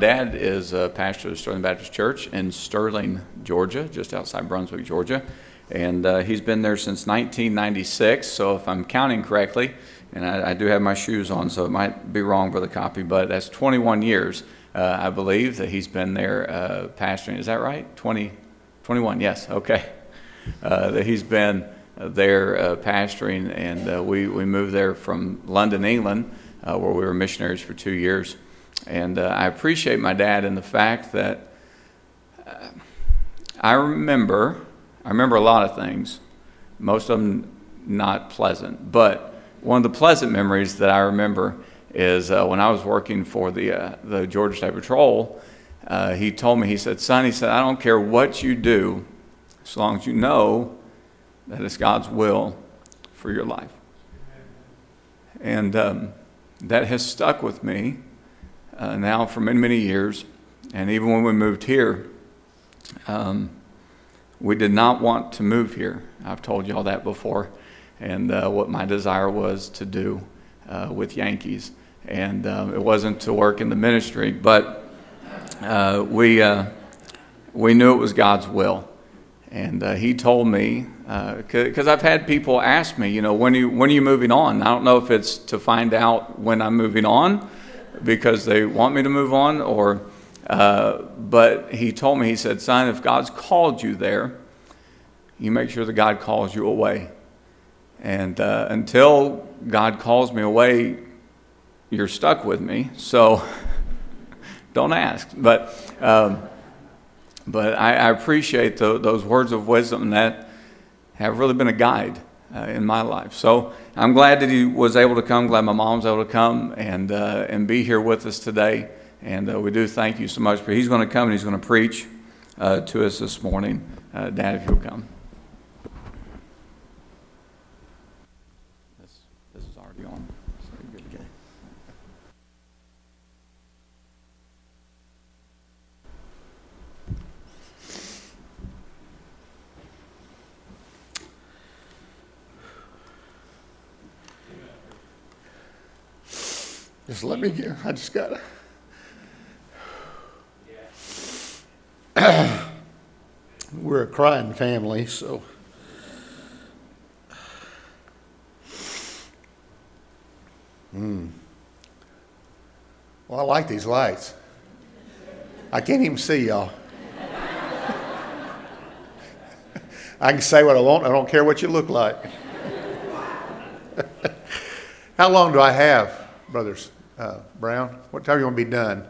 Dad is a pastor of the Sterling Baptist Church in Sterling, Georgia, just outside Brunswick, Georgia, and he's been there since 1996, so if I'm counting correctly, and I do have my shoes on, so it might be wrong for the copy, but that's 21 years, I believe, that he's been there pastoring. Is that right? 21, yes, okay. That he's been there pastoring, and we moved there from London, England, where we were missionaries for 2 years. And I appreciate my dad in the fact that I remember a lot of things, most of them not pleasant. But one of the pleasant memories that I remember is when I was working for the Georgia State Patrol, he told me, he said, son, he said, I don't care what you do, as long as you know that it's God's will for your life. And that has stuck with me. Now for many, many years, and even when we moved here, we did not want to move here. I've told you all that before, and what my desire was to do with Yankees, and it wasn't to work in the ministry, but we knew it was God's will, and he told me, because I've had people ask me, you know, when are you moving on? I don't know if it's to find out when I'm moving on, because they want me to move on, or but he told me, he said, son, if God's called you there, you make sure that God calls you away. And until God calls me away, you're stuck with me, so don't ask. But I appreciate those words of wisdom that have really been a guide in my life. So I'm glad that he was able to come, glad my mom's able to come and be here with us today. And we do thank you so much. But he's going to come and he's going to preach to us this morning. Dad, if you'll come. This is already on. Good. Just let me get, I just gotta. We're a crying family, so. Well, I like these lights. I can't even see y'all. I can say what I want, I don't care what you look like. How long do I have? Brothers Brown, what time do you want to be done?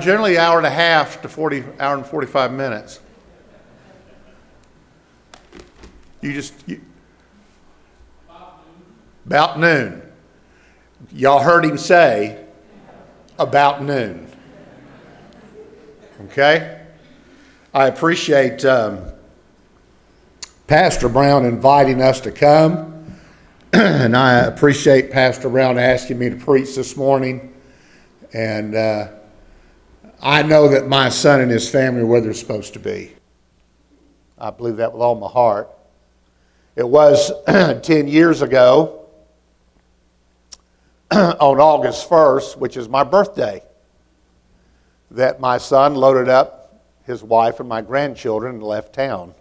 Generally hour and a half to hour and 45 minutes. About noon. Y'all heard him say about noon. Okay? I appreciate Pastor Brown inviting us to come, and I appreciate Pastor Brown asking me to preach this morning, and I know that my son and his family are where they're supposed to be. I believe that with all my heart. It was 10 years ago on August 1st, which is my birthday, that my son loaded up his wife and my grandchildren and left town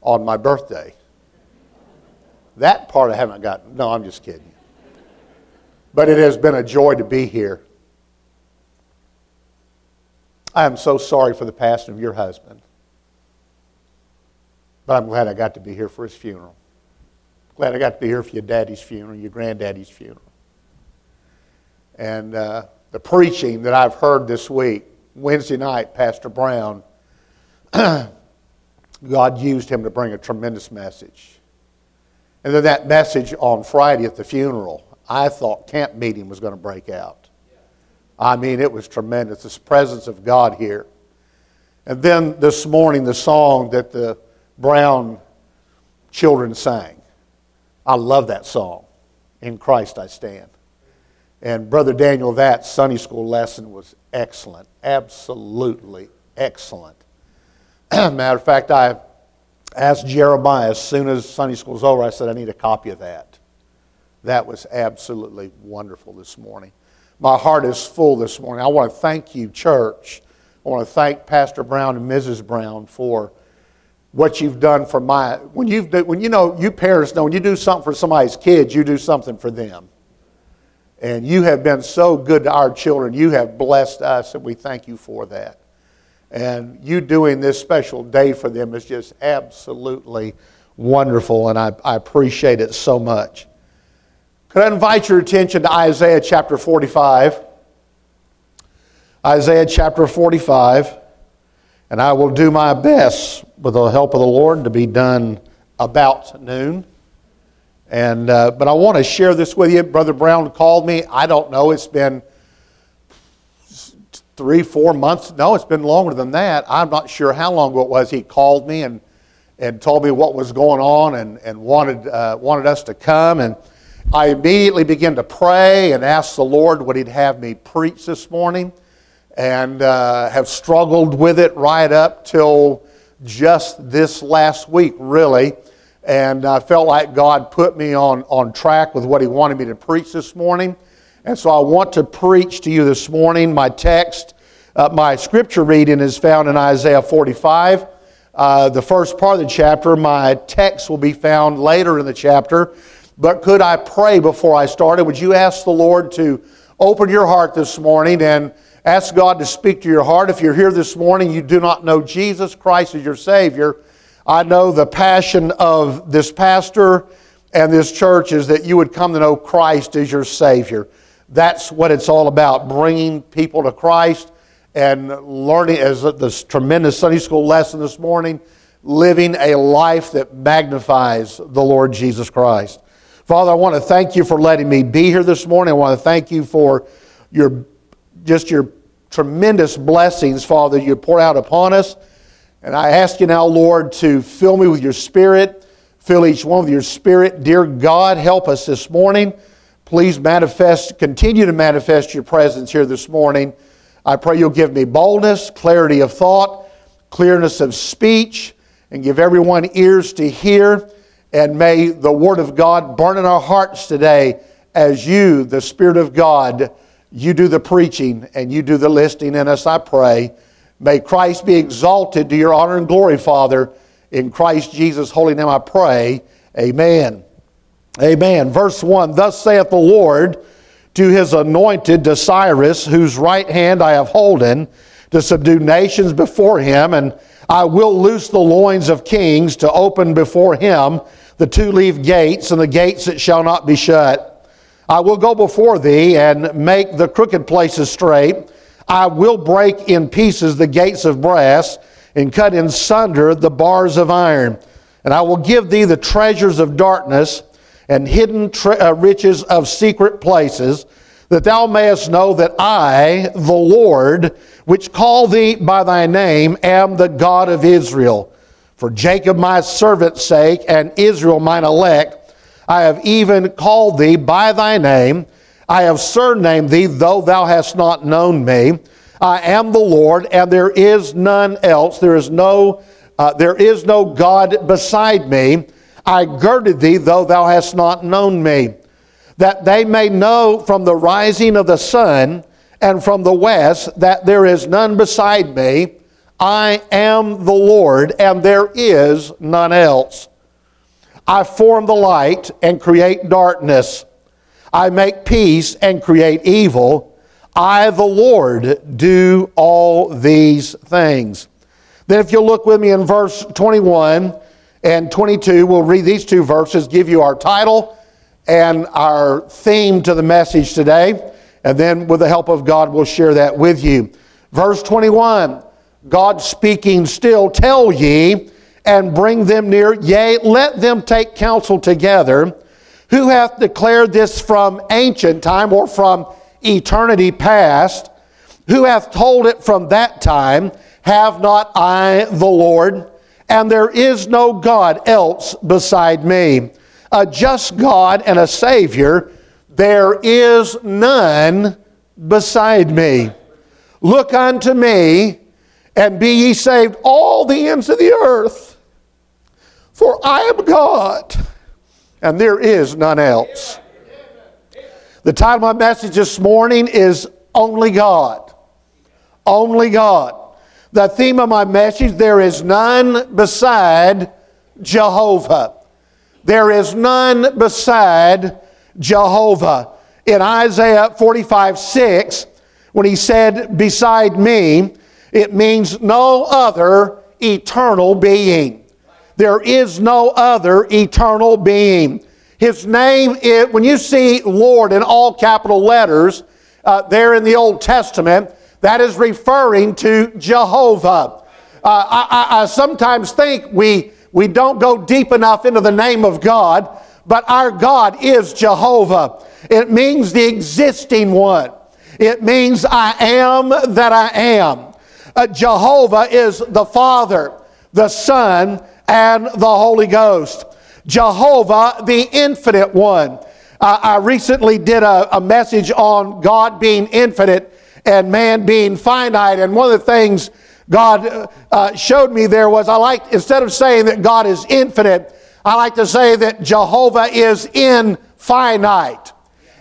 on my birthday. That part I haven't gotten. No, I'm just kidding. But it has been a joy to be here. I am so sorry for the passing of your husband. But I'm glad I got to be here for his funeral. Glad I got to be here for your daddy's funeral, your granddaddy's funeral. And the preaching that I've heard this week, Wednesday night, Pastor Brown, God used him to bring a tremendous message. And then that message on Friday at the funeral, I thought camp meeting was going to break out. I mean, it was tremendous, this presence of God here. And then this morning, the song that the Brown children sang. I love that song, In Christ I Stand. And Brother Daniel, that Sunday school lesson was excellent, absolutely excellent. Matter of fact, I asked Jeremiah as soon as Sunday school's over, I said, I need a copy of that. That was absolutely wonderful this morning. My heart is full this morning. I want to thank you, church. I want to thank Pastor Brown and Mrs. Brown for what you've done for my, you parents know, when you do something for somebody's kids, you do something for them. And you have been so good to our children. You have blessed us, and we thank you for that. And you doing this special day for them is just absolutely wonderful, and I appreciate it so much. Could I invite your attention to Isaiah chapter 45? Isaiah chapter 45. And I will do my best with the help of the Lord to be done about noon. And but I want to share this with you. Brother Brown called me. I don't know. It's been 3-4 months. No, it's been longer than that. I'm not sure how long ago it was. He called me and told me what was going on and wanted us to come. And I immediately began to pray and ask the Lord what He'd have me preach this morning. And have struggled with it right up till just this last week, really. And I felt like God put me on track with what He wanted me to preach this morning. And so I want to preach to you this morning. My text, my scripture reading is found in Isaiah 45. The first part of the chapter, my text will be found later in the chapter. But could I pray before I started? Would you ask the Lord to open your heart this morning and ask God to speak to your heart. If you're here this morning, you do not know Jesus Christ as your Savior. I know the passion of this pastor and this church is that you would come to know Christ as your Savior. That's what it's all about, bringing people to Christ and learning, as this tremendous Sunday school lesson this morning, living a life that magnifies the Lord Jesus Christ. Father, I want to thank you for letting me be here this morning. I want to thank you for your tremendous blessings, Father, you pour out upon us. And I ask you now, Lord, to fill me with your Spirit. Fill each one with your Spirit. Dear God, help us this morning. Please continue to manifest your presence here this morning. I pray you'll give me boldness, clarity of thought, clearness of speech, and give everyone ears to hear. And may the Word of God burn in our hearts today as you, the Spirit of God, you do the preaching and you do the listening in us, I pray. May Christ be exalted to your honor and glory, Father. In Christ Jesus' holy name I pray. Amen. Amen. Verse 1, thus saith the Lord to his anointed, to Cyrus, whose right hand I have holden, to subdue nations before him, and I will loose the loins of kings, to open before him the two-leaved gates and the gates that shall not be shut. I will go before thee and make the crooked places straight. I will break in pieces the gates of brass and cut in sunder the bars of iron. And I will give thee the treasures of darkness and hidden riches of secret places, that thou mayest know that I, the Lord, which call thee by thy name, am the God of Israel. For Jacob my servant's sake and Israel mine elect, I have even called thee by thy name. I have surnamed thee, though thou hast not known me. I am the Lord, and there is none else. There is no There is no God beside me. I girded thee, though thou hast not known me, that they may know from the rising of the sun and from the west that there is none beside me. I am the Lord, and there is none else. I form the light and create darkness. I make peace and create evil. I, the Lord, do all these things. Then if you'll look with me in verse 21 and 22, we'll read these two verses, give you our title and our theme to the message today, and then with the help of God, we'll share that with you. Verse 21, God speaking still, tell ye, and bring them near, yea, let them take counsel together. Who hath declared this from ancient time, or from eternity past? Who hath told it from that time? Have not I the Lord? And there is no God else beside me. A just God and a Savior, there is none beside me. Look unto me, and be ye saved, all the ends of the earth. For I am God, and there is none else. The title of my message this morning is Only God. Only God. The theme of my message, there is none beside Jehovah. There is none beside Jehovah. In Isaiah 45:6, when he said, beside me, it means no other eternal being. There is no other eternal being. His name is, when you see Lord in all capital letters there in the Old Testament, that is referring to Jehovah. I sometimes think we don't go deep enough into the name of God, but our God is Jehovah. It means the existing one. It means I am that I am. Jehovah is the Father, the Son, and the Holy Ghost. Jehovah, the infinite one. I recently did a message on God being infinite and man being finite. And one of the things God showed me there was, I like, instead of saying that God is infinite, I like to say that Jehovah is infinite.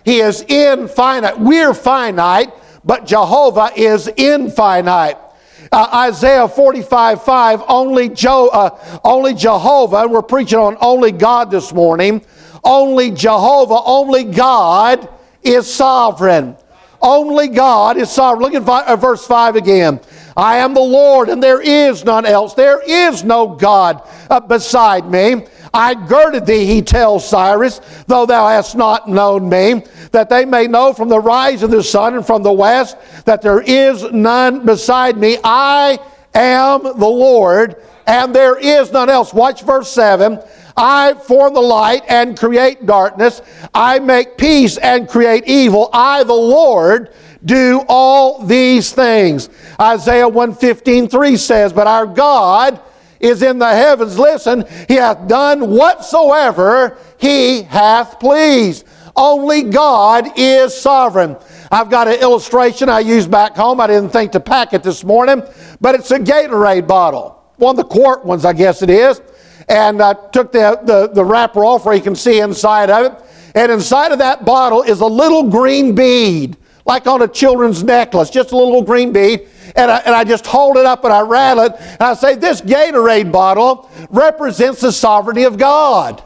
He is infinite. We're finite, but Jehovah is infinite. Isaiah 45:5, only Jehovah, and we're preaching on only God this morning. Only Jehovah, only God is sovereign. Only God is sovereign. Look at verse 5 again. I am the Lord, and there is none else. There is no God beside me. I girded thee, he tells Cyrus, though thou hast not known me, that they may know from the rise of the sun and from the west that there is none beside me. I am the Lord, and there is none else. Watch verse 7. I form the light and create darkness. I make peace and create evil. I, the Lord, do all these things. Isaiah 1:15:3 says, but our God is in the heavens. Listen, he hath done whatsoever he hath pleased. Only God is sovereign. I've got an illustration I used back home. I didn't think to pack it this morning, but it's a Gatorade bottle. One of the quart ones, I guess it is. And I took the wrapper off where you can see inside of it. And inside of that bottle is a little green bead, like on a children's necklace, just a little green bead. And I just hold it up and I rattle it. And I say, this Gatorade bottle represents the sovereignty of God.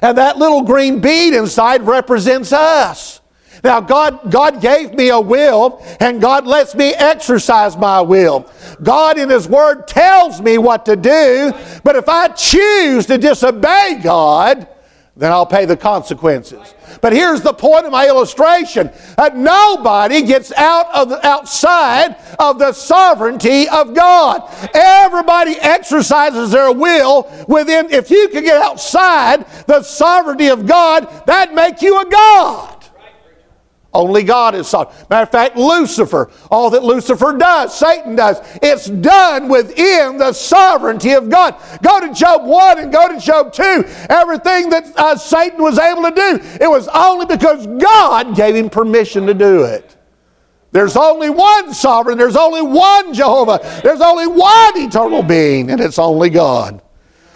And that little green bead inside represents us. Now, God gave me a will, and God lets me exercise my will. God in His Word tells me what to do, but if I choose to disobey God, then I'll pay the consequences. But here's the point of my illustration. Nobody gets outside of the sovereignty of God. Everybody exercises their will within. If you can get outside the sovereignty of God, that'd make you a God. Only God is sovereign. Matter of fact, Lucifer, all that Lucifer does, Satan does, it's done within the sovereignty of God. Go to Job 1 and go to Job 2. Everything that Satan was able to do, it was only because God gave him permission to do it. There's only one sovereign. There's only one Jehovah. There's only one eternal being, and it's only God.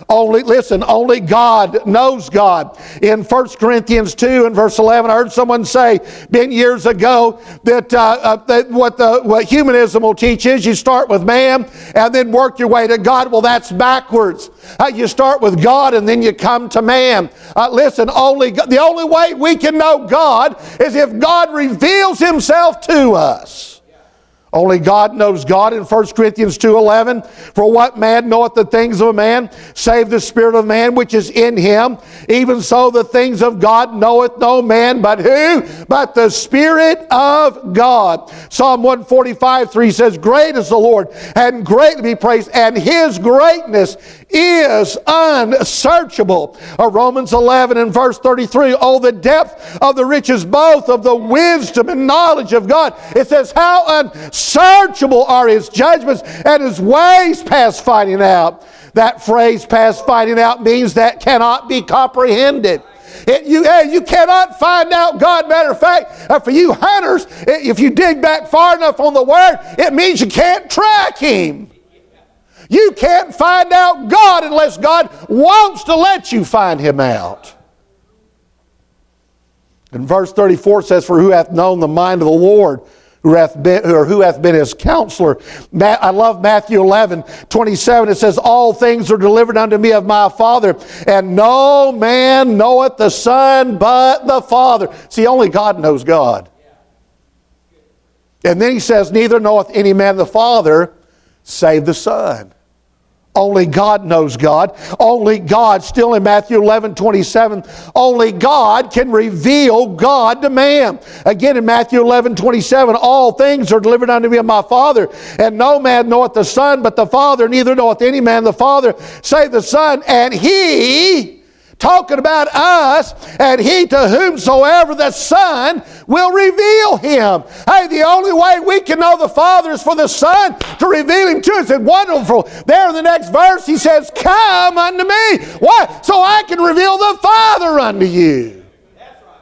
Only God knows God. In 1 Corinthians 2 and verse 11, I heard someone say been years ago that what humanism will teach is you start with man and then work your way to God. Well, that's backwards. You start with God and then you come to man. The only way we can know God is if God reveals himself to us. Only God knows God. In 1 Corinthians 2:11, for what man knoweth the things of a man, save the spirit of man which is in him? Even so the things of God knoweth no man, but who? But the Spirit of God. Psalm 145:3 says, great is the Lord, and greatly be praised, and his greatness is unsearchable. Romans 11 and verse 33, oh, the depth of the riches both of the wisdom and knowledge of God. It says, how unsearchable are his judgments and his ways past finding out. That phrase, past finding out, means that cannot be comprehended. You cannot find out God. Matter of fact, for you hunters, if you dig back far enough on the word, it means you can't track him. You can't find out God unless God wants to let you find him out. And verse 34 says, for who hath known the mind of the Lord, who hath been his counselor? I love Matthew 11:27. It says, all things are delivered unto me of my Father, and no man knoweth the Son but the Father. See, only God knows God. And then he says, neither knoweth any man the Father save the Son. Only God knows God. Only God, still in Matthew 11:27, only God can reveal God to man. Again in Matthew 11:27, all things are delivered unto me of my Father, and no man knoweth the Son but the Father, neither knoweth any man the Father save the Son, and he, talking about us, and he to whomsoever the Son will reveal him. Hey, the only way we can know the Father is for the Son to reveal him to us. It's wonderful. There in the next verse, he says, come unto me. Why? So I can reveal the Father unto you. That's right.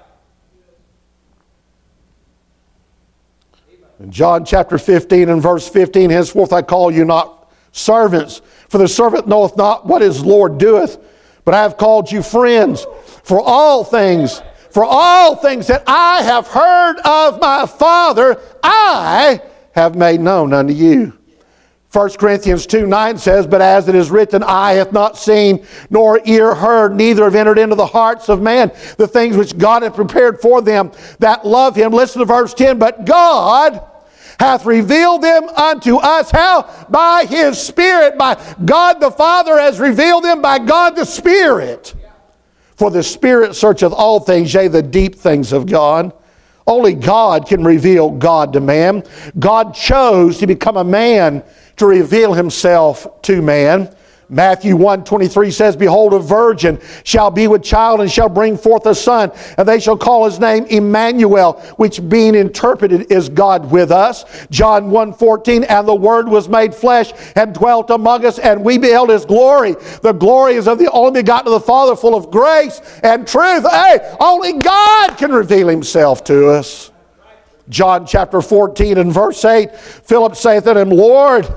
In John chapter 15 and verse 15, henceforth I call you not servants, for the servant knoweth not what his Lord doeth, but I have called you friends, for all things that I have heard of my Father, I have made known unto you. 1 Corinthians 2:9 says, but as it is written, eye hath not seen, nor ear heard, neither have entered into the hearts of man the things which God hath prepared for them that love him. Listen to verse 10, but God hath revealed them unto us. How? By his Spirit. By God the Father has revealed them by God the Spirit. For the Spirit searcheth all things, yea, the deep things of God. Only God can reveal God to man. God chose to become a man to reveal himself to man. Matthew 1:23 says, behold, a virgin shall be with child and shall bring forth a son, and they shall call his name Emmanuel, which being interpreted is God with us. John 1:14, and the Word was made flesh and dwelt among us, and we beheld his glory. The glory is of the only begotten of the Father, full of grace and truth. Hey, only God can reveal himself to us. John chapter 14 and verse 8, Philip saith unto him, Lord,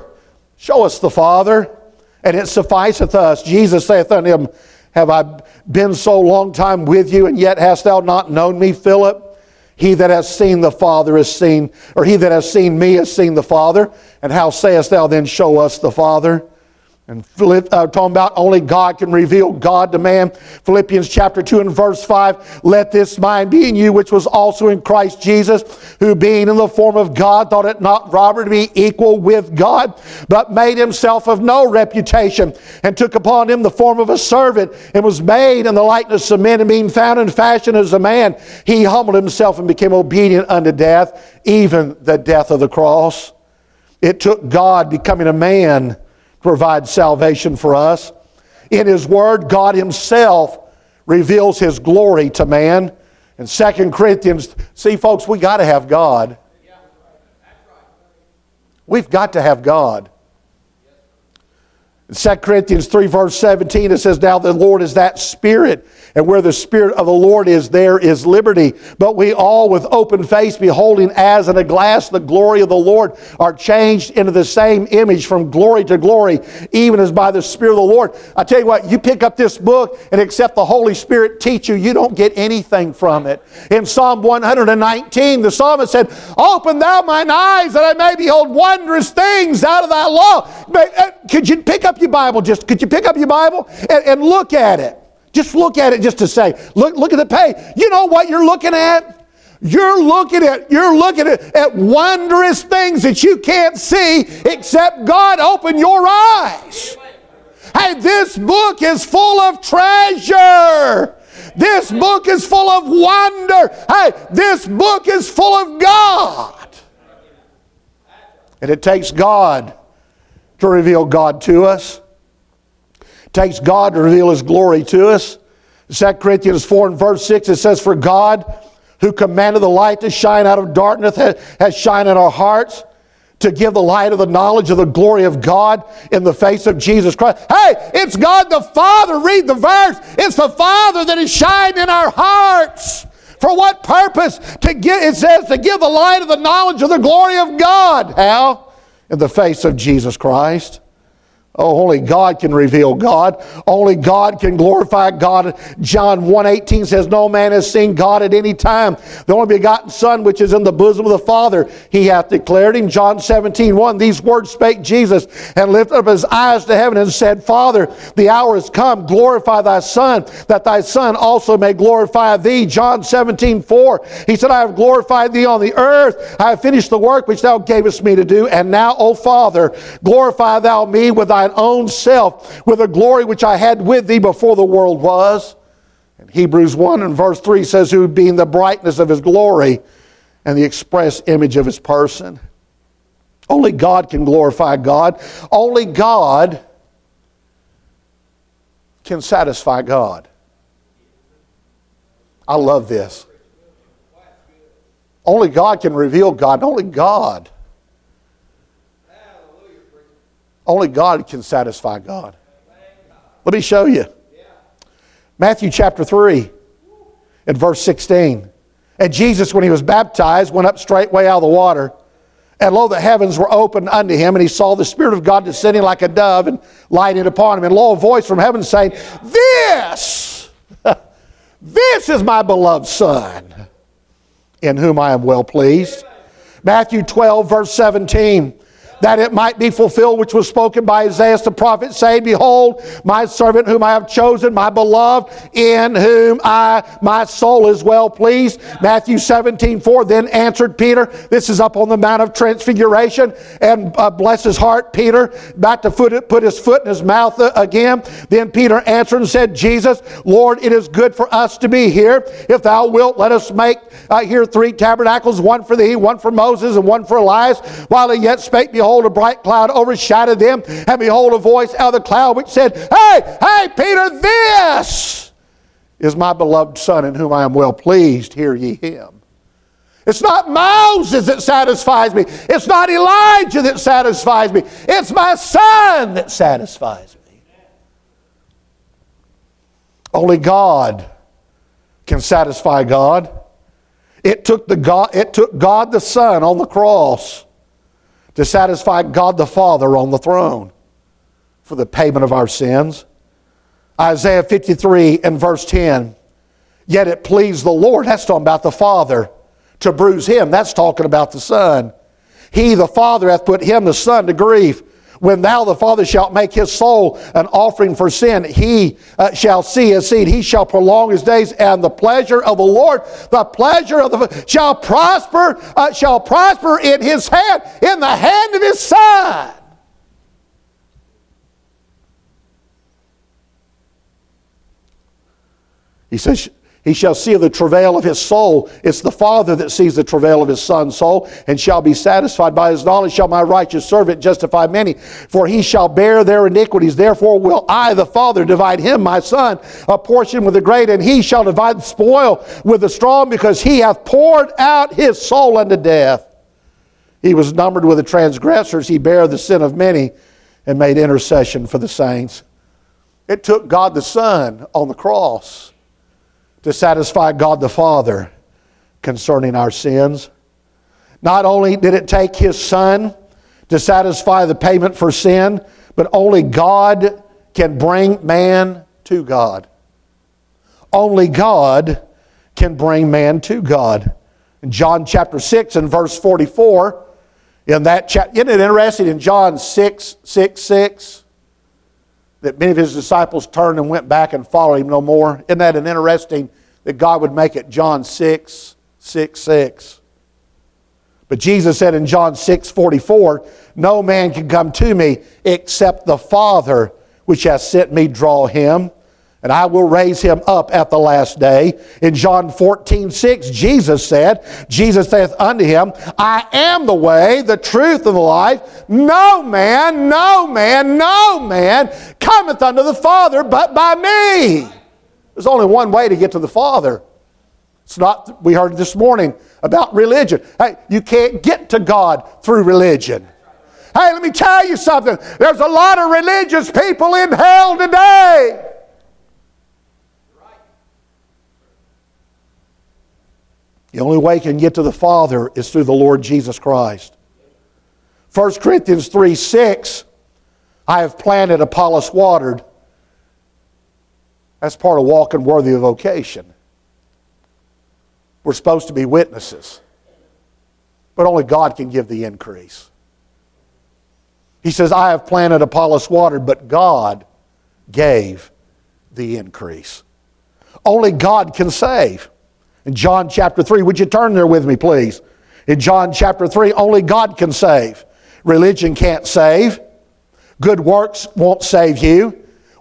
show us the Father, and it sufficeth us. Jesus saith unto him, have I been so long time with you, and yet hast thou not known me, Philip? He that has seen the Father has seen, or he that has seen me has seen the Father. And how sayest thou then, show us the Father? And talking about only God can reveal God to man. Philippians chapter 2 and verse 5, let this mind be in you which was also in Christ Jesus, who being in the form of God thought it not robbery to be equal with God, but made himself of no reputation, and took upon him the form of a servant, and was made in the likeness of men, and being found in fashion as a man, he humbled himself and became obedient unto death, even the death of the cross. It took God becoming a man provides salvation for us. In his word, God himself reveals his glory to man. In 2 Corinthians, see folks, we got to have God. We've got to have God. 2 Corinthians 3 verse 17, it says, now the Lord is that Spirit, and where the Spirit of the Lord is, there is liberty. But we all with open face, beholding as in a glass the glory of the Lord, are changed into the same image from glory to glory, even as by the Spirit of the Lord. I tell you what, you pick up this book and except the Holy Spirit teach you, you don't get anything from it. In Psalm 119, the psalmist said, open thou mine eyes that I may behold wondrous things out of thy law. Could you pick up your Bible just, and look at it? Just look at it just to say, look at the page. You know what you're looking at? You're looking at wondrous things that you can't see except God open your eyes. Hey, this book is full of treasure. This book is full of wonder. Hey, this book is full of God. And it takes God to reveal God to us. Takes God to reveal His glory to us. 2 Corinthians 4 and verse 6, it says, for God, who commanded the light to shine out of darkness, has shined in our hearts to give the light of the knowledge of the glory of God in the face of Jesus Christ. Hey, it's God the Father. Read the verse. It's the Father that has shined in our hearts. For what purpose? It says to give the light of the knowledge of the glory of God. How? In the face of Jesus Christ. Oh, only God can reveal God. Only God can glorify God. John 1:18 says, no man has seen God at any time. The only begotten Son, which is in the bosom of the Father, He hath declared Him. John 17:1, these words spake Jesus, and lifted up His eyes to heaven and said, Father, the hour is come. Glorify Thy Son, that Thy Son also may glorify Thee. John 17:4, He said, I have glorified Thee on the earth. I have finished the work which Thou gavest me to do. And now, O Father, glorify Thou me with Thy own self, with the glory which I had with Thee before the world was. And Hebrews 1 and verse 3 says, who being the brightness of His glory and the express image of His person. Only God can glorify God. Only God can satisfy God. I love this. Only God can reveal God. Only God. Only God can satisfy God. Let me show you. Matthew chapter 3 and verse 16. And Jesus, when He was baptized, went up straightway out of the water. And lo, the heavens were opened unto Him, and He saw the Spirit of God descending like a dove and lighting upon Him. And lo, a voice from heaven saying, This is my beloved Son, in whom I am well pleased. Matthew 12, verse 17. That it might be fulfilled which was spoken by Isaiah the prophet, saying, behold, my servant whom I have chosen, my beloved, in whom my soul is well pleased. Matthew 17:4, then answered Peter, this is up on the Mount of Transfiguration, and bless his heart, Peter, about to put his foot in his mouth again. Then Peter answered and said, Jesus, Lord, it is good for us to be here. If thou wilt, let us make here three tabernacles, one for thee, one for Moses, and one for Elias. While he yet spake, behold, a bright cloud overshadowed them, and behold, a voice out of the cloud which said, Hey, Peter, this is my beloved Son in whom I am well pleased. Hear ye Him. It's not Moses that satisfies me. It's not Elijah that satisfies me. It's my Son that satisfies me. Only God can satisfy God. It took God the Son on the cross to satisfy God the Father on the throne for the payment of our sins. Isaiah 53 and verse 10, yet it pleased the Lord, that's talking about the Father, to bruise Him, that's talking about the Son. He, the Father, hath put Him, the Son, to grief. When thou, the Father, shalt make His soul an offering for sin, He shall see His seed. He shall prolong His days, and the pleasure of the Lord, the pleasure of the shall prosper in His hand, in the hand of His Son. He says, He shall see the travail of His soul. It's the Father that sees the travail of His Son's soul, and shall be satisfied. By His knowledge shall my righteous servant justify many, for He shall bear their iniquities. Therefore will I, the Father, divide him, my Son, a portion with the great, and he shall divide the spoil with the strong, because he hath poured out his soul unto death. He was numbered with the transgressors. He bare the sin of many and made intercession for the saints. It took God the Son on the cross to satisfy God the Father concerning our sins. Not only did it take His Son to satisfy the payment for sin, but only God can bring man to God. Only God can bring man to God. In John chapter 6 and verse 44, in that chapter, isn't it interesting in John 6:6 that many of His disciples turned and went back and followed Him no more? Isn't that an interesting that God would make it John 6:6? But Jesus said in John 6:44, "No man can come to me except the Father which has sent me draw him, and I will raise him up at the last day." In John 14:6, Jesus saith unto him, "I am the way, the truth, and the life. No man cometh unto the Father but by me." There's only one way to get to the Father. It's not, we heard this morning about religion. Hey, you can't get to God through religion. Hey, let me tell you something. There's a lot of religious people in hell today. The only way you can get to the Father is through the Lord Jesus Christ. 1 Corinthians 3:6, "I have planted, Apollos watered." That's part of walking worthy of vocation. We're supposed to be witnesses. But only God can give the increase. He says, "I have planted, Apollos watered," but God gave the increase. Only God can save. In John chapter 3, would you turn there with me, please? In John chapter 3, only God can save. Religion can't save. Good works won't save you.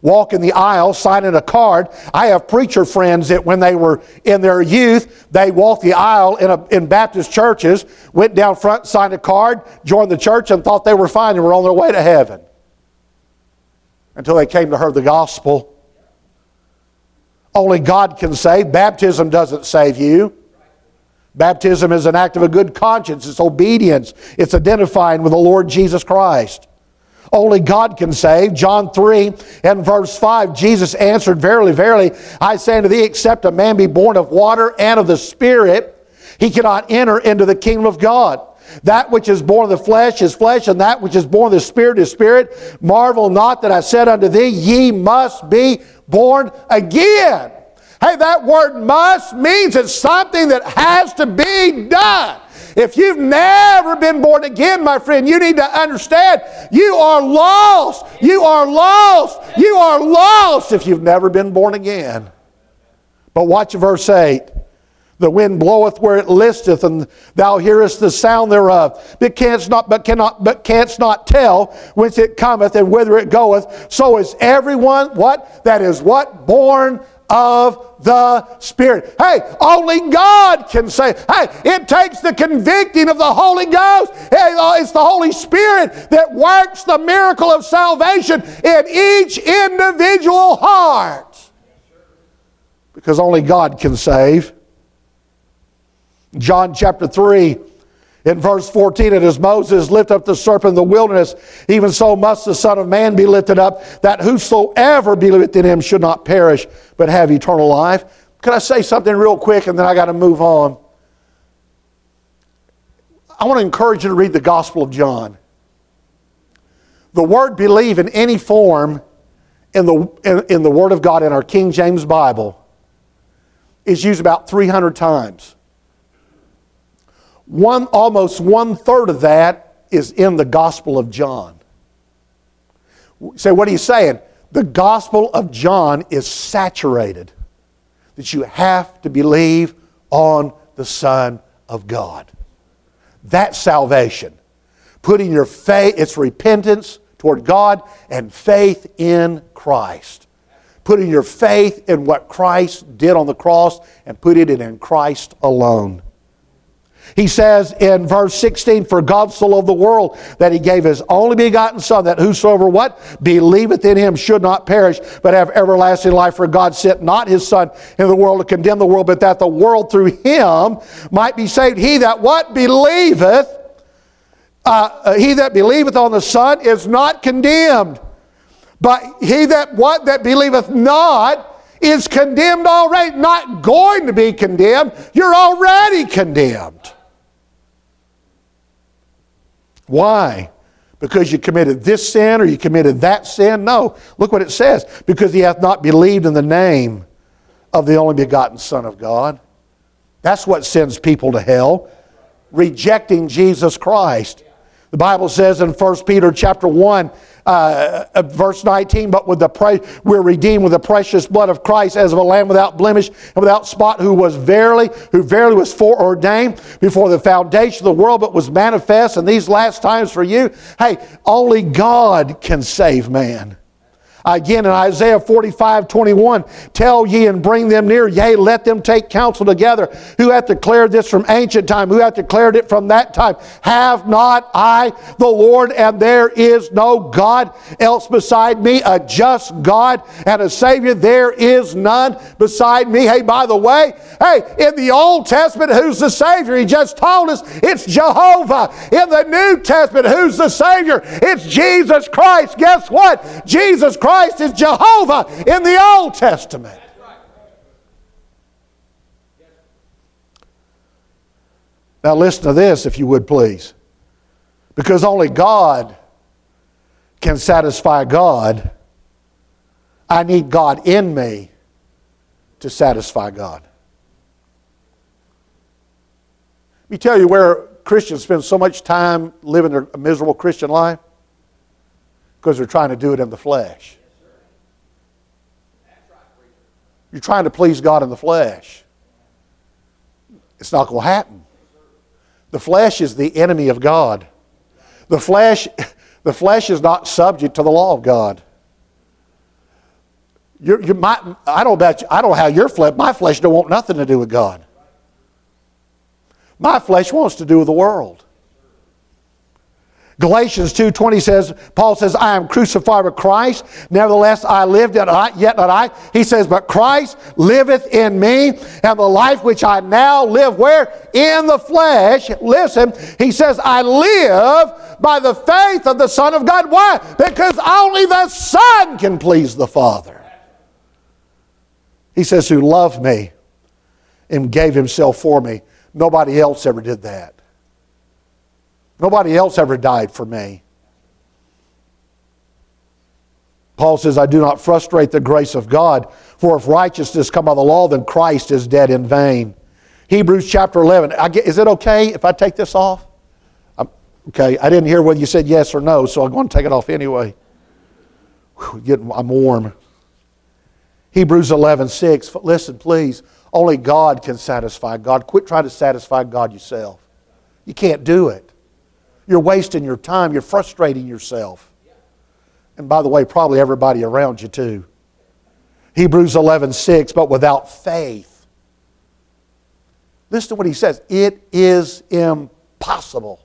Walk in the aisle, signing a card. I have preacher friends that when they were in their youth, they walked the aisle in Baptist churches, went down front, signed a card, joined the church, and thought they were fine and were on their way to heaven. Until they came to hear the gospel. Only God can save. Baptism doesn't save you. Baptism is an act of a good conscience. It's obedience. It's identifying with the Lord Jesus Christ. Only God can save. John 3 and verse 5, Jesus answered, "Verily, verily, I say unto thee, except a man be born of water and of the Spirit, he cannot enter into the kingdom of God. That which is born of the flesh is flesh, and that which is born of the Spirit is spirit. Marvel not that I said unto thee, ye must be born again." Hey, that word "must" means it's something that has to be done. If you've never been born again, my friend, you need to understand you are lost. You are lost. You are lost if you've never been born again. But watch verse 8. "The wind bloweth where it listeth, and thou hearest the sound thereof, but canst not tell whence it cometh and whither it goeth. So is everyone," what? "That is," what? "Born of the Spirit." Hey, only God can save. Hey, it takes the convicting of the Holy Ghost. Hey, it's the Holy Spirit that works the miracle of salvation in each individual heart. Because only God can save. John chapter 3, in verse 14, "And as Moses lifted up the serpent in the wilderness, even so must the Son of Man be lifted up, that whosoever believeth in him should not perish, but have eternal life." Can I say something real quick, and then I got to move on? I want to encourage you to read the Gospel of John. The word "believe" in any form in the Word of God in our King James Bible is used about 300 times. Almost one-third of that is in the Gospel of John. So what are you saying? The Gospel of John is saturated that you have to believe on the Son of God. That's salvation. Putting your faith, it's repentance toward God and faith in Christ. Putting your faith in what Christ did on the cross and putting it in Christ alone. He says in verse 16, "For God so loved the world that He gave His only begotten Son, that whosoever," what? "Believeth in Him should not perish, but have everlasting life. For God sent not His Son into the world to condemn the world, but that the world through Him might be saved. He that," what? "Believeth he that believeth on the Son is not condemned, but he that what that believeth not is condemned already. Not going to be condemned. You're already condemned. Why? Because you committed this sin or you committed that sin? No. Look what it says. Because he hath not believed in the name of the only begotten Son of God. That's what sends people to hell. Rejecting Jesus Christ. The Bible says in 1 Peter chapter 1, verse 19, but with the we're redeemed with the precious blood of Christ as of a lamb without blemish and without spot, who verily was foreordained before the foundation of the world, but was manifest in these last times for you. Hey, only God can save man. Again, in Isaiah 45:21, tell ye and bring them near, yea, let them take counsel together. Who hath declared this from ancient time? Who hath declared it from that time? Have not I the Lord, and there is no God else beside me, a just God and a Savior, there is none beside me. Hey, by the way, in the Old Testament, who's the Savior? He just told us it's Jehovah. In the New Testament, who's the Savior? It's Jesus Christ. Guess what? Jesus Christ is Jehovah in the Old Testament. Now listen to this, if you would please. Because only God can satisfy God, I need God in me to satisfy God. Let me tell you where Christians spend so much time living their miserable Christian life. Because they're trying to do it in the flesh. You're trying to please God in the flesh. It's not going to happen. The flesh is the enemy of God. The flesh is not subject to the law of God. I don't know about you, I don't know how your flesh. My flesh don't want nothing to do with God. My flesh wants to do with the world. Galatians 2:20 says, Paul says, I am crucified with Christ. Nevertheless, I live, yet not I. He says, but Christ liveth in me, and the life which I now live, where? In the flesh. Listen, he says, I live by the faith of the Son of God. Why? Because only the Son can please the Father. He says, who loved me and gave himself for me. Nobody else ever did that. Nobody else ever died for me. Paul says, I do not frustrate the grace of God, for if righteousness come by the law, then Christ is dead in vain. Hebrews chapter 11. Is it okay if I take this off? Okay, I didn't hear whether you said yes or no, so I'm going to take it off anyway. I'm warm. Hebrews 11:6. Listen, please. Only God can satisfy God. Quit trying to satisfy God yourself. You can't do it. You're wasting your time. You're frustrating yourself. And by the way, probably everybody around you too. Hebrews 11:6, but without faith. Listen to what he says. It is impossible.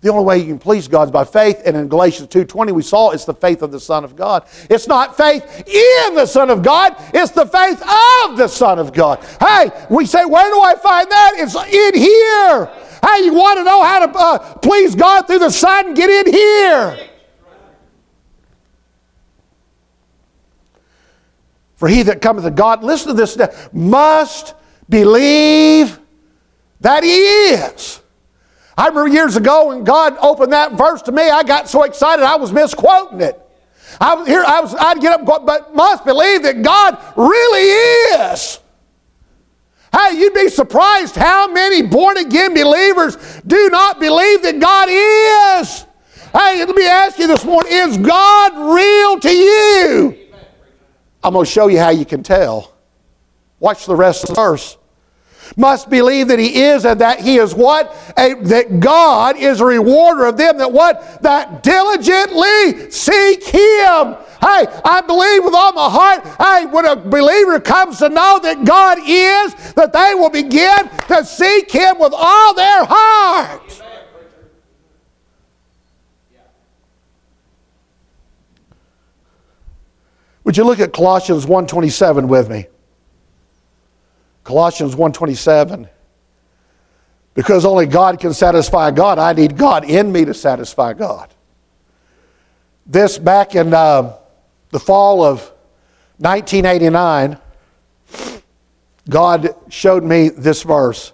The only way you can please God is by faith. And in Galatians 2:20 we saw it's the faith of the Son of God. It's not faith in the Son of God. It's the faith of the Son of God. Hey, we say, where do I find that? It's in here. Hey, you want to know how to please God through the Son? Get in here. For he that cometh to God, listen to this, must believe that he is. I remember years ago when God opened that verse to me, I got so excited I was misquoting it. I'd get up and go, but must believe that God really is. Hey, you'd be surprised how many born-again believers do not believe that God is. Hey, let me ask you this morning, is God real to you? I'm going to show you how you can tell. Watch the rest of the verse. Must believe that he is, and that he is what? That God is a rewarder of them that what? That diligently seek him. Hey, I believe with all my heart, hey, when a believer comes to know that God is, that they will begin to seek him with all their heart. Would you look at Colossians 1:27 with me? Colossians 1:27. Because only God can satisfy God, I need God in me to satisfy God. This back in the fall of 1989, God showed me this verse.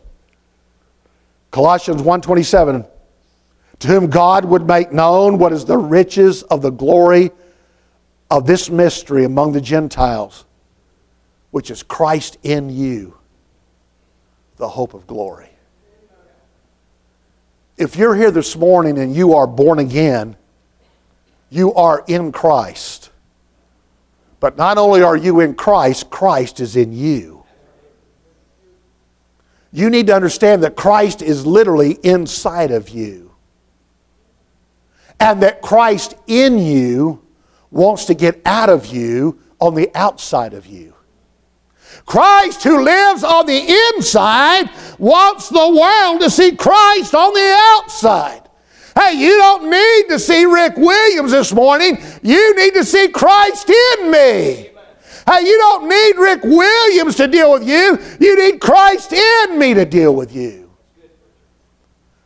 Colossians 1:27, to whom God would make known what is the riches of the glory of this mystery among the Gentiles, which is Christ in you, the hope of glory. If you're here this morning and you are born again, you are in Christ. But not only are you in Christ, Christ is in you. You need to understand that Christ is literally inside of you. And that Christ in you wants to get out of you on the outside of you. Christ who lives on the inside wants the world to see Christ on the outside. Hey, you don't need to see Rick Williams this morning. You need to see Christ in me. Hey, you don't need Rick Williams to deal with you. You need Christ in me to deal with you.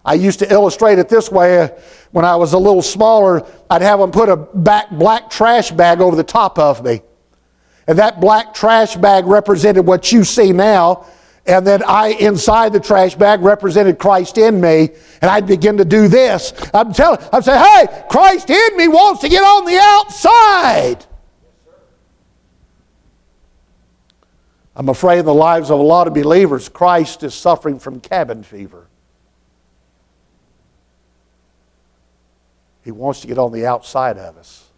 I used to illustrate it this way. When I was a little smaller, I'd have them put a black trash bag over the top of me. And that black trash bag represented what you see now. And then I, inside the trash bag, represented Christ in me. And I'd begin to do this. I'd say, hey, Christ in me wants to get on the outside. I'm afraid in the lives of a lot of believers, Christ is suffering from cabin fever. He wants to get on the outside of us.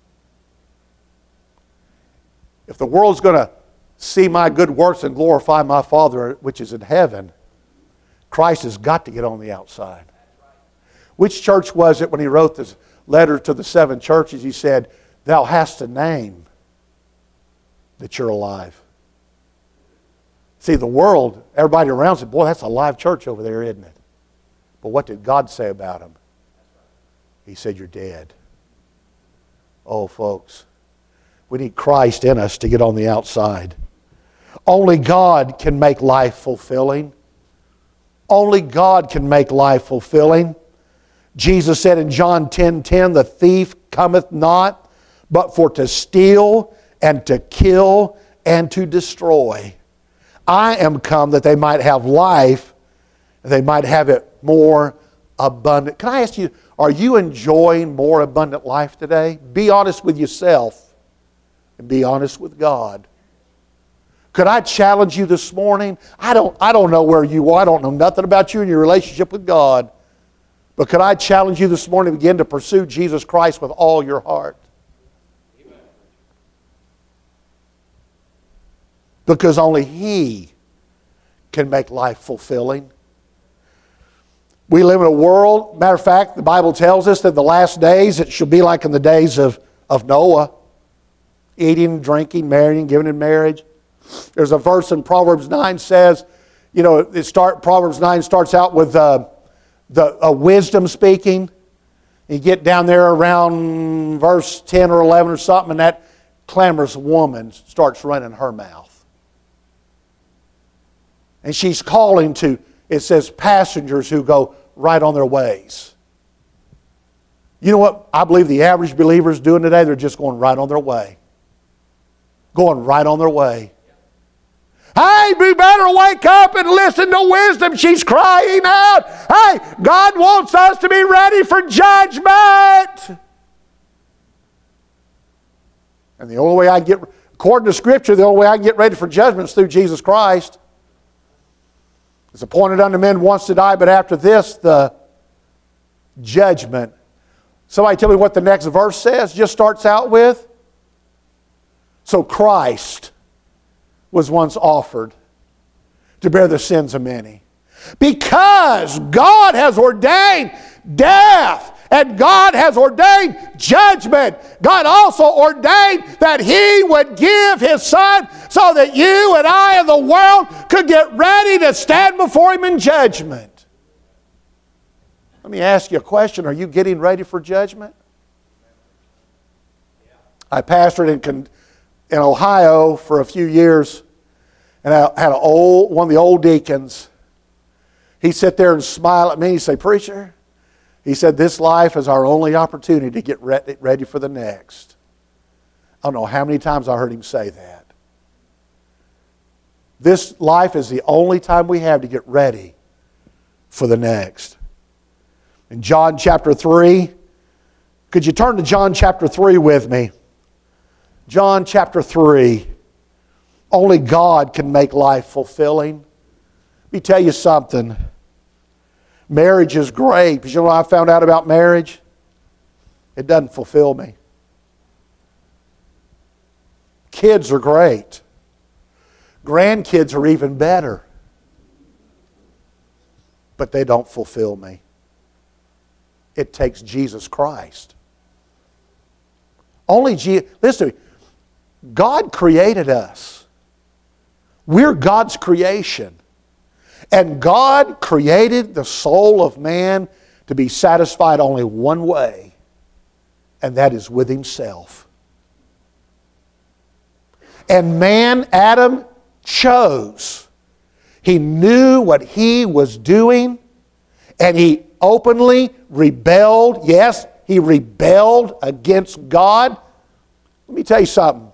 If the world's going to see my good works and glorify my Father which is in heaven, Christ has got to get on the outside. Which church was it when he wrote this letter to the seven churches? He said, thou hast a name that you're alive. See, the world, everybody around said, boy, that's a live church over there, isn't it? But what did God say about him? He said, you're dead. Oh, folks. We need Christ in us to get on the outside. Only God can make life fulfilling. Only God can make life fulfilling. Jesus said in John 10:10, the thief cometh not, but for to steal and to kill and to destroy. I am come that they might have life, and they might have it more abundant. Can I ask you, are you enjoying more abundant life today? Be honest with yourself. Be honest with God. Could I challenge you this morning? I don't know where you are. I don't know nothing about you and your relationship with God. But could I challenge you this morning to begin to pursue Jesus Christ with all your heart? Amen. Because only He can make life fulfilling. We live in a world, matter of fact, the Bible tells us that the last days, it shall be like in the days of Noah. Eating, drinking, marrying, giving in marriage. There's a verse in Proverbs 9 says, you know, Proverbs 9 starts out with wisdom speaking. You get down there around verse 10 or 11 or something, and that clamorous woman starts running her mouth. And she's calling to, it says, passengers who go right on their ways. You know what I believe the average believer is doing today? They're just going right on their way. Going right on their way. Hey, we better wake up and listen to wisdom. She's crying out. Hey, God wants us to be ready for judgment. And the only way I get, according to Scripture, the only way I can get ready for judgment is through Jesus Christ. It's appointed unto men once to die, but after this, the judgment. Somebody tell me what the next verse says, just starts out with. So Christ was once offered to bear the sins of many. Because God has ordained death and God has ordained judgment, God also ordained that He would give His Son so that you and I and the world could get ready to stand before Him in judgment. Let me ask you a question. Are you getting ready for judgment? I pastored in Ohio for a few years, and I had one of the old deacons. He'd sit there and smile at me. He'd say, "Preacher," he said, "this life is our only opportunity to get ready for the next." I don't know how many times I heard him say that. This life is the only time we have to get ready for the next. In John chapter 3, could you turn to John chapter 3 with me? John chapter 3. Only God can make life fulfilling. Let me tell you something. Marriage is great, because you know what I found out about marriage? It doesn't fulfill me. Kids are great. Grandkids are even better. But they don't fulfill me. It takes Jesus Christ. Only Jesus. Listen to me. God created us. We're God's creation. And God created the soul of man to be satisfied only one way, and that is with himself. And man, Adam, chose. He knew what he was doing, and he openly rebelled. Yes, he rebelled against God. Let me tell you something.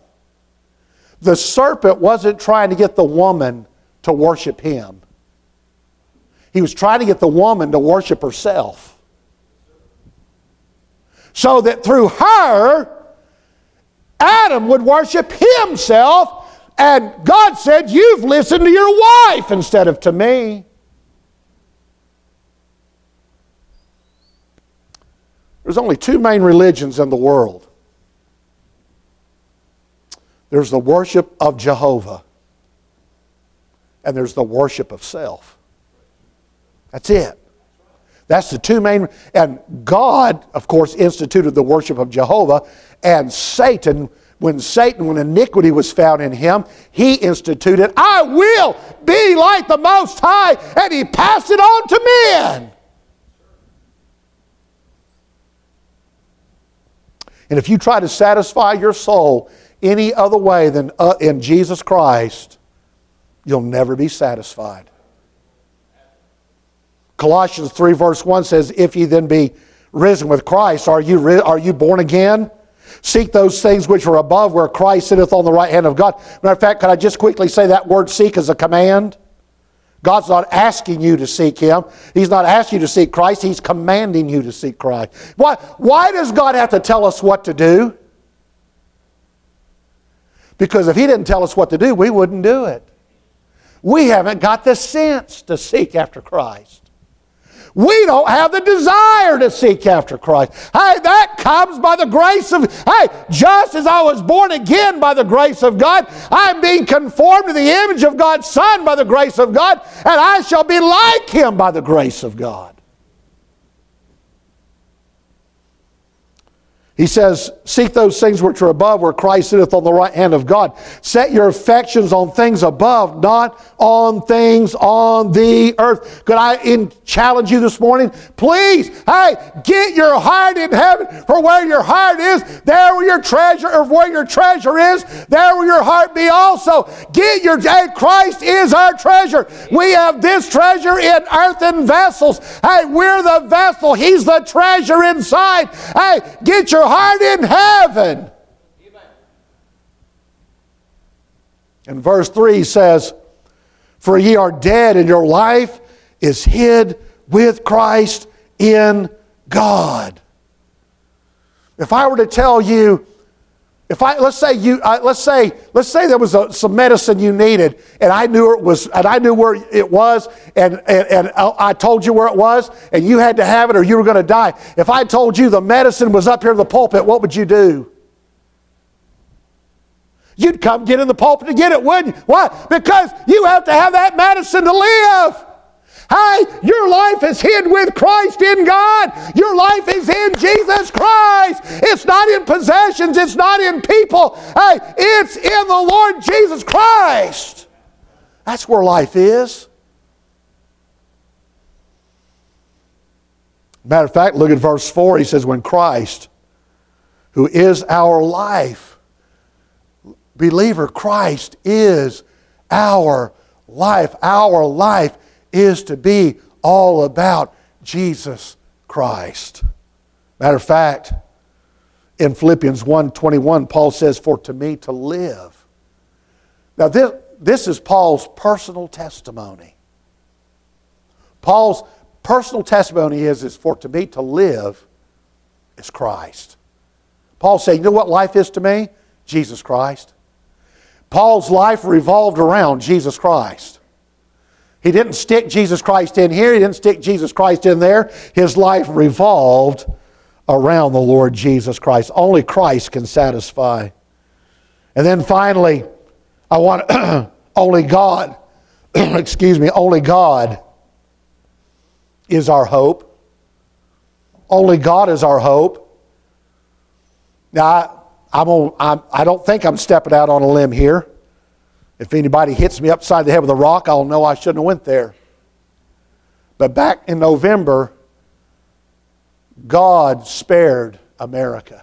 The serpent wasn't trying to get the woman to worship him. He was trying to get the woman to worship herself. So that through her, Adam would worship himself, and God said, "You've listened to your wife instead of to me." There's only two main religions in the world. There's the worship of Jehovah, and there's the worship of self. That's it. That's the two main. And God, of course, instituted the worship of Jehovah. And Satan, when iniquity was found in him, he instituted, "I will be like the Most High." And he passed it on to men. And if you try to satisfy your soul any other way than in Jesus Christ, you'll never be satisfied. Colossians 3 verse 1 says, "If ye then be risen with Christ," are you born again? "Seek those things which are above, where Christ sitteth on the right hand of God." Matter of fact, could I just quickly say that word "seek" is a command? God's not asking you to seek Him. He's not asking you to seek Christ. He's commanding you to seek Christ. Why does God have to tell us what to do? Because if He didn't tell us what to do, we wouldn't do it. We haven't got the sense to seek after Christ. We don't have the desire to seek after Christ. Hey, that comes by the grace of... Hey, just as I was born again by the grace of God, I'm being conformed to the image of God's Son by the grace of God, and I shall be like Him by the grace of God. He says, "Seek those things which are above, where Christ sitteth on the right hand of God. Set your affections on things above, not on things on the earth." Could I challenge you this morning? Please, hey, get your heart in heaven, for where your heart is, there will your treasure, or where your treasure is, there will your heart be also. Christ is our treasure. We have this treasure in earthen vessels. Hey, we're the vessel. He's the treasure inside. Hey, get your heart in heaven. Amen. And verse 3 says, "For ye are dead, and your life is hid with Christ in God." If I were to tell you, let's say there was some medicine you needed, and I told you where it was, and you had to have it or you were going to die. If I told you the medicine was up here in the pulpit, what would you do? You'd come get in the pulpit to get it, wouldn't you? Why? Because you have to have that medicine to live. Hey, your life is hid with Christ in God. Your life is in Jesus Christ. It's not in possessions. It's not in people. Hey, it's in the Lord Jesus Christ. That's where life is. Matter of fact, look at verse 4. He says, "When Christ, who is our life," believer, Christ is our life. Our life is to be all about Jesus Christ. Matter of fact, in Philippians 1:21, Paul says, "For to me to live." Now this is Paul's personal testimony. Paul's personal testimony is for to me to live is Christ. Paul said, you know what life is to me? Jesus Christ. Paul's life revolved around Jesus Christ. He didn't stick Jesus Christ in here. He didn't stick Jesus Christ in there. His life revolved around the Lord Jesus Christ. Only Christ can satisfy. And then finally, I want only God, only God is our hope. Only God is our hope. Now, I don't think I'm stepping out on a limb here. If anybody hits me upside the head with a rock, I'll know I shouldn't have went there. But back in November, God spared America.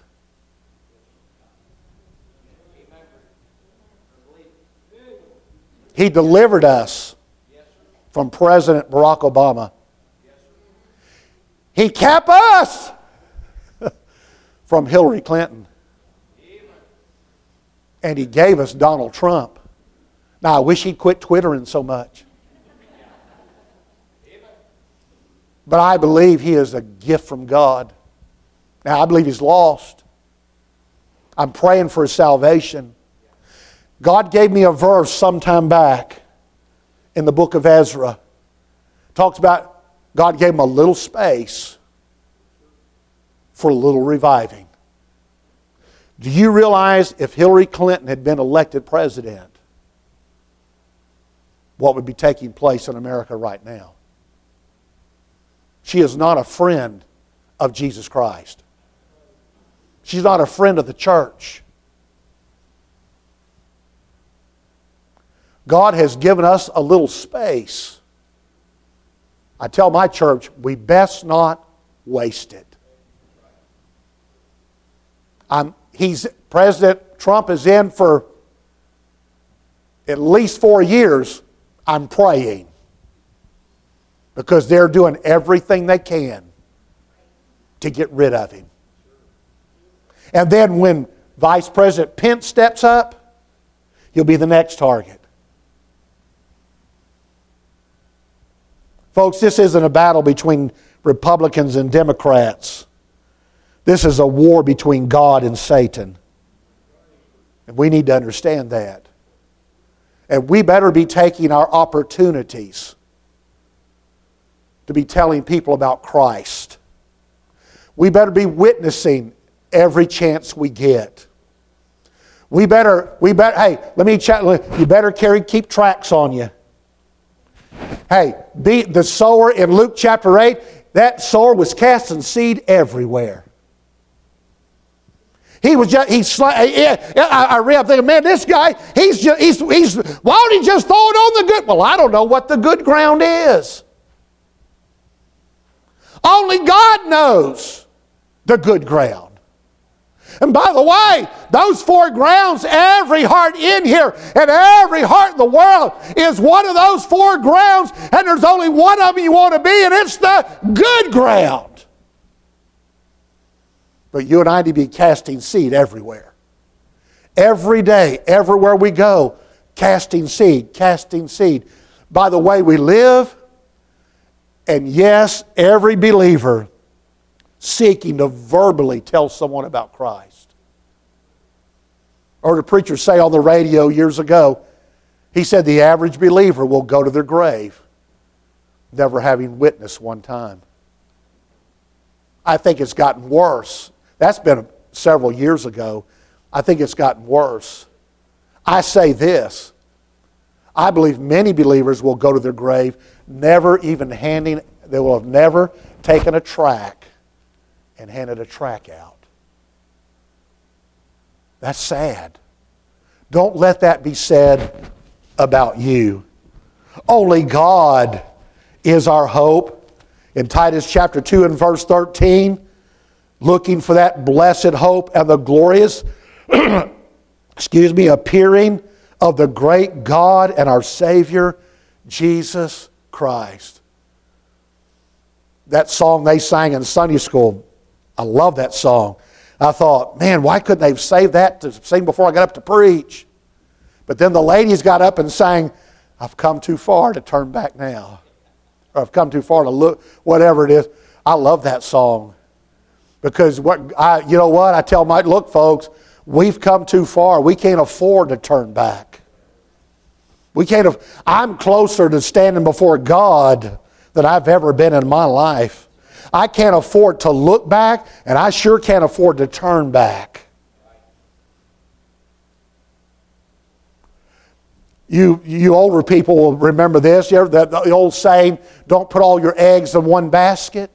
He delivered us from President Barack Obama. He kept us from Hillary Clinton. And He gave us Donald Trump. Now, I wish he'd quit twittering so much. But I believe he is a gift from God. Now, I believe he's lost. I'm praying for his salvation. God gave me a verse sometime back in the book of Ezra. It talks about God gave him a little space for a little reviving. Do you realize if Hillary Clinton had been elected president, what would be taking place in America right now? She is not a friend of Jesus Christ. She's not a friend of the church. God has given us a little space. I tell my church, we best not waste it. President Trump is in for at least 4 years. I'm praying because they're doing everything they can to get rid of him. And then when Vice President Pence steps up, he'll be the next target. Folks, this isn't a battle between Republicans and Democrats. This is a war between God and Satan. And we need to understand that. And we better be taking our opportunities to be telling people about Christ. We better be witnessing every chance we get. Hey, let me check. You better keep tracks on you. Hey, the sower in Luke chapter 8, that sower was casting seed everywhere. He was just, I'm thinking, man, this guy, why don't he just throw it on the good? Well, I don't know what the good ground is. Only God knows the good ground. And by the way, those four grounds, every heart in here and every heart in the world is one of those four grounds, and there's only one of them you want to be, and it's the good ground. But you and I need to be casting seed everywhere. Every day, everywhere we go, casting seed, casting seed. By the way we live, and yes, every believer seeking to verbally tell someone about Christ. I heard a preacher say on the radio years ago, he said the average believer will go to their grave never having witnessed one time. I think it's gotten worse. That's been several years ago. I think it's gotten worse. I say this. I believe many believers will go to their grave they will have never taken a tract and handed a tract out. That's sad. Don't let that be said about you. Only God is our hope. In Titus chapter 2 and verse 13, looking for that blessed hope and the glorious, appearing of the great God and our Savior, Jesus Christ. that song they sang in Sunday school. I love that song. I thought, man, why couldn't they have saved that to sing before I got up to preach? But then the ladies got up and sang, I've come too far to turn back now. Or I've come too far to look, whatever it is. I love that song. Because I tell my, look, folks, we've come too far. We can't afford to turn back. I'm closer to standing before God than I've ever been in my life. I can't afford to look back, and I sure can't afford to turn back. You older people will remember this. You ever, the old saying, don't put all your eggs in one basket?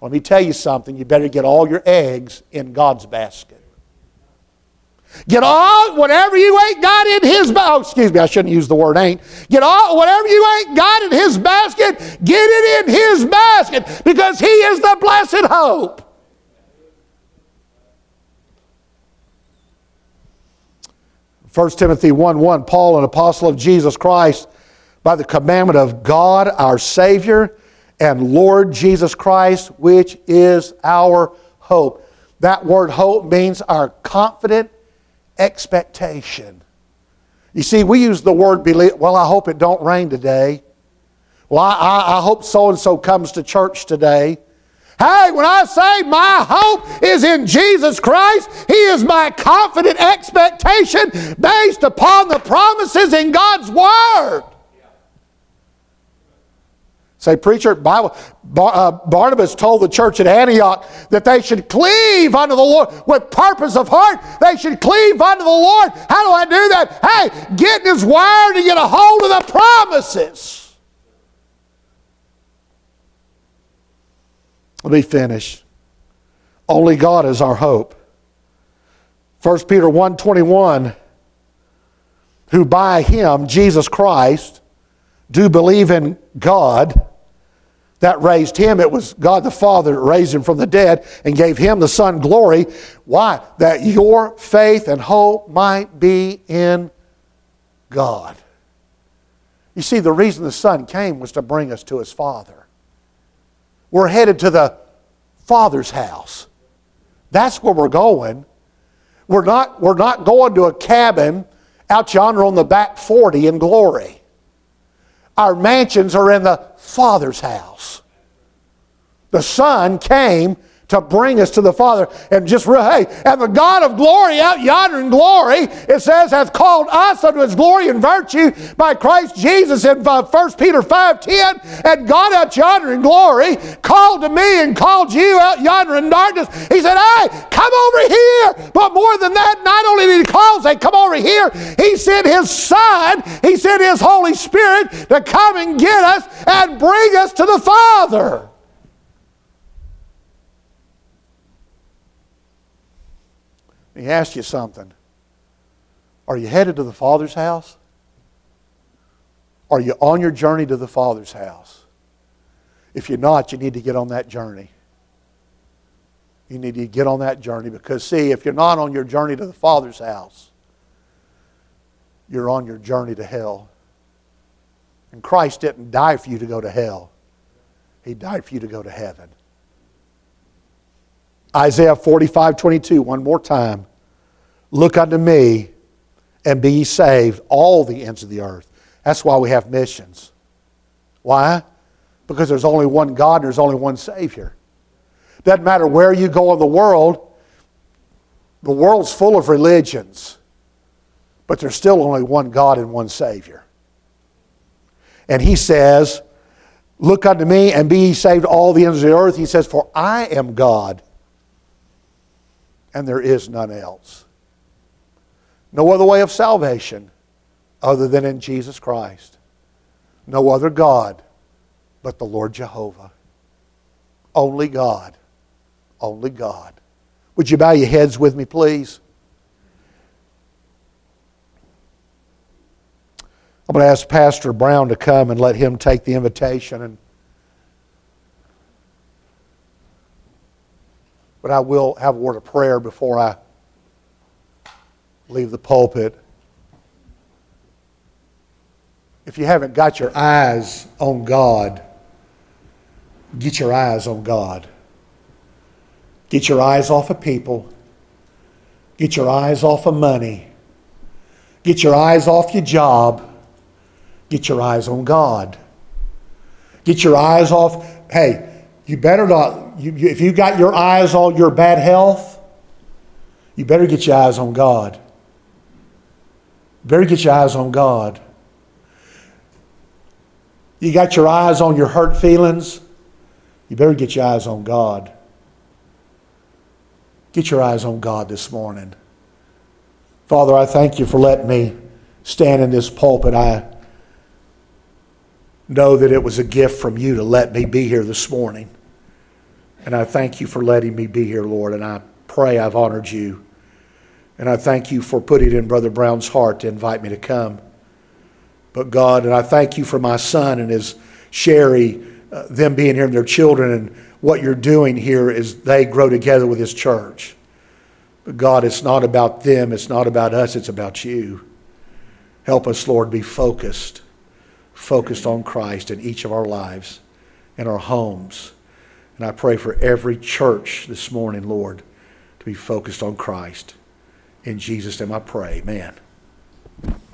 Well, let me tell you something. You better get all your eggs in God's basket. Get all, whatever you ain't got in His basket. Oh, excuse me, I shouldn't use the word ain't. Get all, whatever you ain't got in His basket, get it in His basket, because He is the blessed hope. First Timothy 1:1, Paul, an apostle of Jesus Christ, by the commandment of God, our Savior, and Lord Jesus Christ, which is our hope. That word hope means our confident expectation. You see, we use the word believe. Well, I hope it don't rain today. Well, I hope so-and-so comes to church today. Hey, when I say my hope is in Jesus Christ, He is my confident expectation based upon the promises in God's Word. Yeah. Say, preacher, Barnabas told the church at Antioch that they should cleave unto the Lord with purpose of heart. They should cleave unto the Lord. How do I do that? Hey, get in His Word and get a hold of the promises. Let me finish. Only God is our hope. 1 Peter 1:21, who by Him, Jesus Christ, do believe in God that raised Him. It was God the Father that raised Him from the dead and gave Him the Son glory. Why? That your faith and hope might be in God. You see, the reason the Son came was to bring us to His Father. We're headed to the Father's house. That's where we're going. We're not going to a cabin out yonder on the back 40 in glory. Our mansions are in the Father's house. The Son came to bring us to the Father. And just, hey, and the God of glory out yonder in glory, it says, hath called us unto His glory and virtue by Christ Jesus in 1 Peter 5:10. And God out yonder in glory called to me and called you out yonder in darkness. He said, hey, come over here. But more than that, not only did He call us, they come over here. He sent His Son, He sent His Holy Spirit to come and get us and bring us to the Father. He asks you something. Are you headed to the Father's house? Are you on your journey to the Father's house? If you're not, you need to get on that journey. You need to get on that journey because, see, if you're not on your journey to the Father's house, you're on your journey to hell. And Christ didn't die for you to go to hell. He died for you to go to heaven. Isaiah 45:22, one more time. Look unto me and be ye saved, all the ends of the earth. That's why we have missions. Why? Because there's only one God and there's only one Savior. Doesn't matter where you go in the world's full of religions, but there's still only one God and one Savior. And He says, look unto me and be ye saved, all the ends of the earth. He says, for I am God. And there is none else. No other way of salvation other than in Jesus Christ. No other God but the Lord Jehovah. Only God. Only God. Would you bow your heads with me, please? I'm going to ask Pastor Brown to come and let him take the invitation. But I will have a word of prayer before I leave the pulpit. If you haven't got your eyes on God, Get your eyes on God. Get your eyes off of people. Get your eyes off of money. Get your eyes off your job. Get your eyes on God. Get your eyes off, hey, you better not, if you got your eyes on your bad health, you better get your eyes on God. Better get your eyes on God. You got your eyes on your hurt feelings, you better get your eyes on God. Get your eyes on God this morning. Father, I thank you for letting me stand in this pulpit. I know that it was a gift from you to let me be here this morning. And I thank you for letting me be here, Lord. And I pray I've honored you. And I thank you for putting it in Brother Brown's heart to invite me to come. But God, and I thank you for my son and his Sherry, them being here and their children, and what you're doing here is they grow together with this church. But God, it's not about them. It's not about us. It's about you. Help us, Lord, be focused. Focused on Christ in each of our lives, in our homes. And I pray for every church this morning, Lord, to be focused on Christ. In Jesus' name I pray. Amen.